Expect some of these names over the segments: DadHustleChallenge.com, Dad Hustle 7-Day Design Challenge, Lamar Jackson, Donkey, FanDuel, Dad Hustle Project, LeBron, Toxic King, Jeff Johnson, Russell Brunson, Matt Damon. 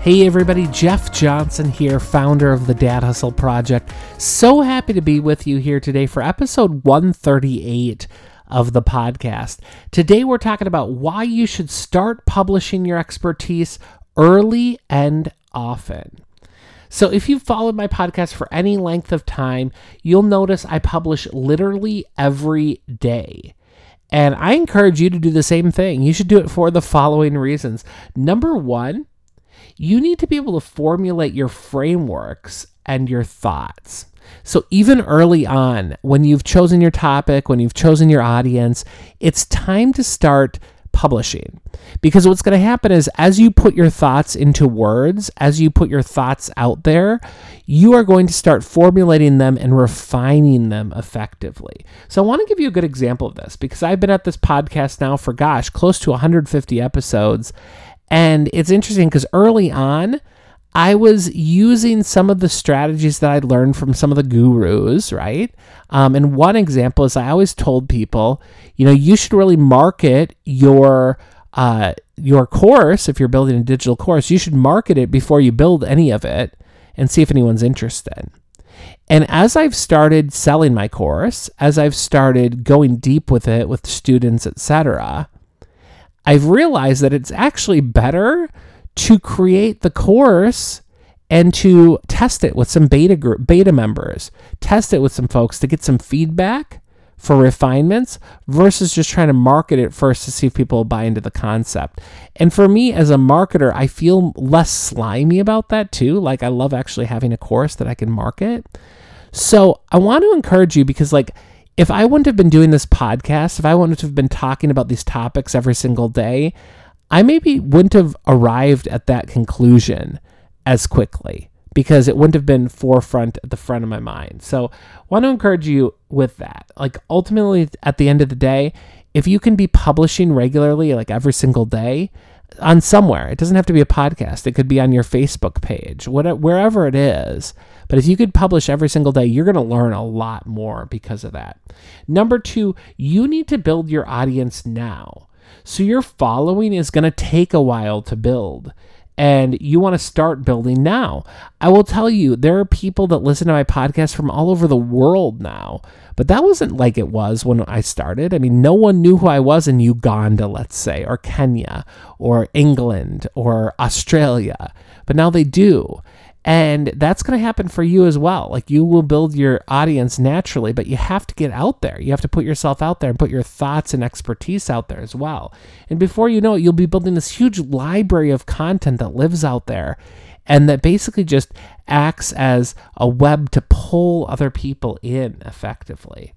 Hey everybody, Jeff Johnson here, founder of the Dad Hustle Project. So happy to be with you here today for episode 138 of the podcast. Today we're talking about why you should start publishing your expertise early and often. So if you've followed my podcast for any length of time, you'll notice I publish literally every day. And I encourage you to do the same thing. You should do it for the following reasons. Number one, you need to be able to formulate your frameworks and your thoughts. So even early on, when you've chosen your topic, when you've chosen your audience, it's time to start publishing. Because what's going to happen is as you put your thoughts into words, as you put your thoughts out there, you are going to start formulating them and refining them effectively. So I want to give you a good example of this because I've been at this podcast now for, close to 150 episodes. And it's interesting because early on, I was using some of the strategies that I'd learned from some of the gurus, right? And one example is I always told people, you know, you should really market your course. If you're building a digital course, you should market it before you build any of it and see if anyone's interested. And as I've started selling my course, as I've started going deep with it with students, etc., I've realized that it's actually better to create the course and to test it with some beta members, test it with some folks to get some feedback for refinements versus just trying to market it first to see if people buy into the concept. And for me as a marketer, I feel less slimy about that too. Like I love actually having a course that I can market. So I want to encourage you because like, if I wouldn't have been doing this podcast, if I wouldn't have been talking about these topics every single day, I maybe wouldn't have arrived at that conclusion as quickly because it wouldn't have been forefront at the front of my mind. So I want to encourage you with that. Like ultimately at the end of the day, if you can be publishing regularly, like every single day on somewhere, it doesn't have to be a podcast. It could be on your Facebook page, whatever, wherever it is. But if you could publish every single day, you're going to learn a lot more because of that. Number two, you need to build your audience now. So your following is going to take a while to build, and you want to start building now. I will tell you, there are people that listen to my podcast from all over the world now, but that wasn't like it was when I started. I mean, no one knew who I was in Uganda, let's say, or Kenya, or England, or Australia, but now they do. And that's going to happen for you as well. Like you will build your audience naturally, but you have to get out there. You have to put yourself out there and put your thoughts and expertise out there as well. And before you know it, you'll be building this huge library of content that lives out there and that basically just acts as a web to pull other people in effectively.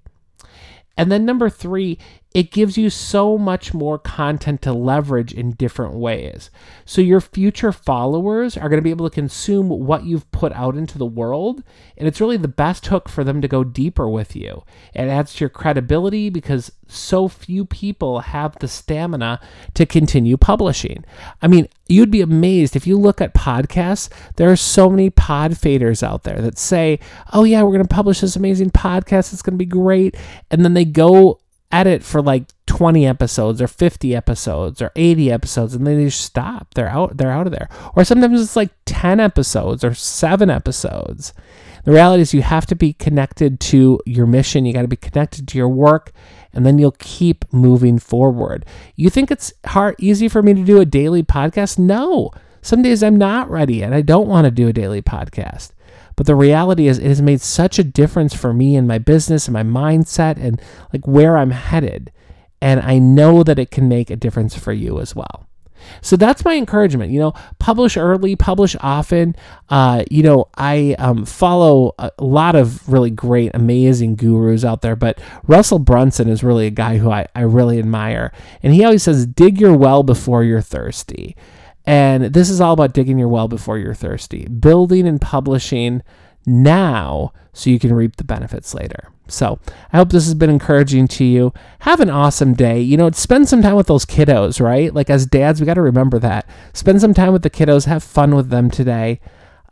And then number three, it gives you so much more content to leverage in different ways. So your future followers are going to be able to consume what you've put out into the world, and it's really the best hook for them to go deeper with you. It adds to your credibility because so few people have the stamina to continue publishing. I mean, you'd be amazed if you look at podcasts, there are so many pod faders out there that say, oh yeah, we're going to publish this amazing podcast. It's going to be great. And then they go at it for like 20 episodes or 50 episodes or 80 episodes and then they just stop. They're out of there. Or sometimes it's like 10 episodes or 7 episodes. The reality is you have to be connected to your mission. You got to be connected to your work and then you'll keep moving forward. You think it's easy for me to do a daily podcast? No. Some days I'm not ready and I don't want to do a daily podcast. But the reality is it has made such a difference for me and my business and my mindset and like where I'm headed. And I know that it can make a difference for you as well. So that's my encouragement. You know, publish early, publish often. You know, I follow a lot of really great, amazing gurus out there, but Russell Brunson is really a guy who I really admire. And he always says, dig your well before you're thirsty. And this is all about digging your well before you're thirsty, building and publishing now so you can reap the benefits later. So I hope this has been encouraging to you. Have an awesome day. You know, spend some time with those kiddos, right? Like as dads, we got to remember that. Spend some time with the kiddos. Have fun with them today.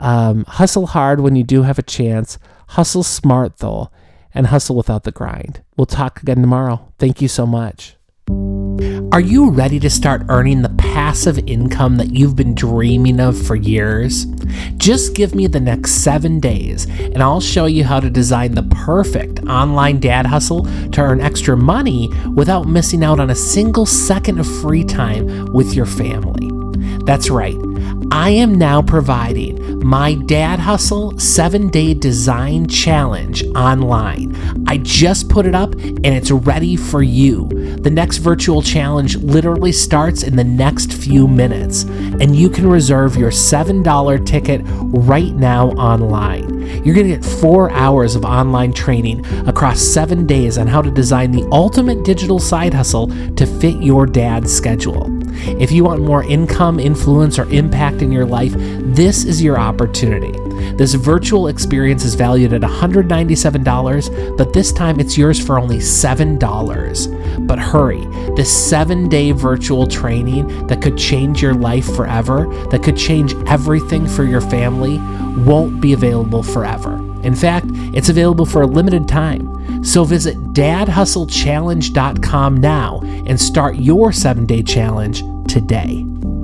Hustle hard when you do have a chance. Hustle smart though, and hustle without the grind. We'll talk again tomorrow. Thank you so much. Are you ready to start earning the passive income that you've been dreaming of for years? Just give me the next 7 days and I'll show you how to design the perfect online dad hustle to earn extra money without missing out on a single second of free time with your family. That's right. I am now providing my Dad Hustle 7-Day Design Challenge online. I just put it up and it's ready for you. The next virtual challenge literally starts in the next few minutes, and you can reserve your $7 ticket right now online. You're going to get 4 hours of online training across 7 days on how to design the ultimate digital side hustle to fit your dad's schedule. If you want more income, influence, or impact in your life, this is your opportunity. This virtual experience is valued at $197, but this time it's yours for only $7. But hurry, this 7-day virtual training that could change your life forever, that could change everything for your family, won't be available forever. In fact, it's available for a limited time. So visit DadHustleChallenge.com now and start your 7-day challenge today.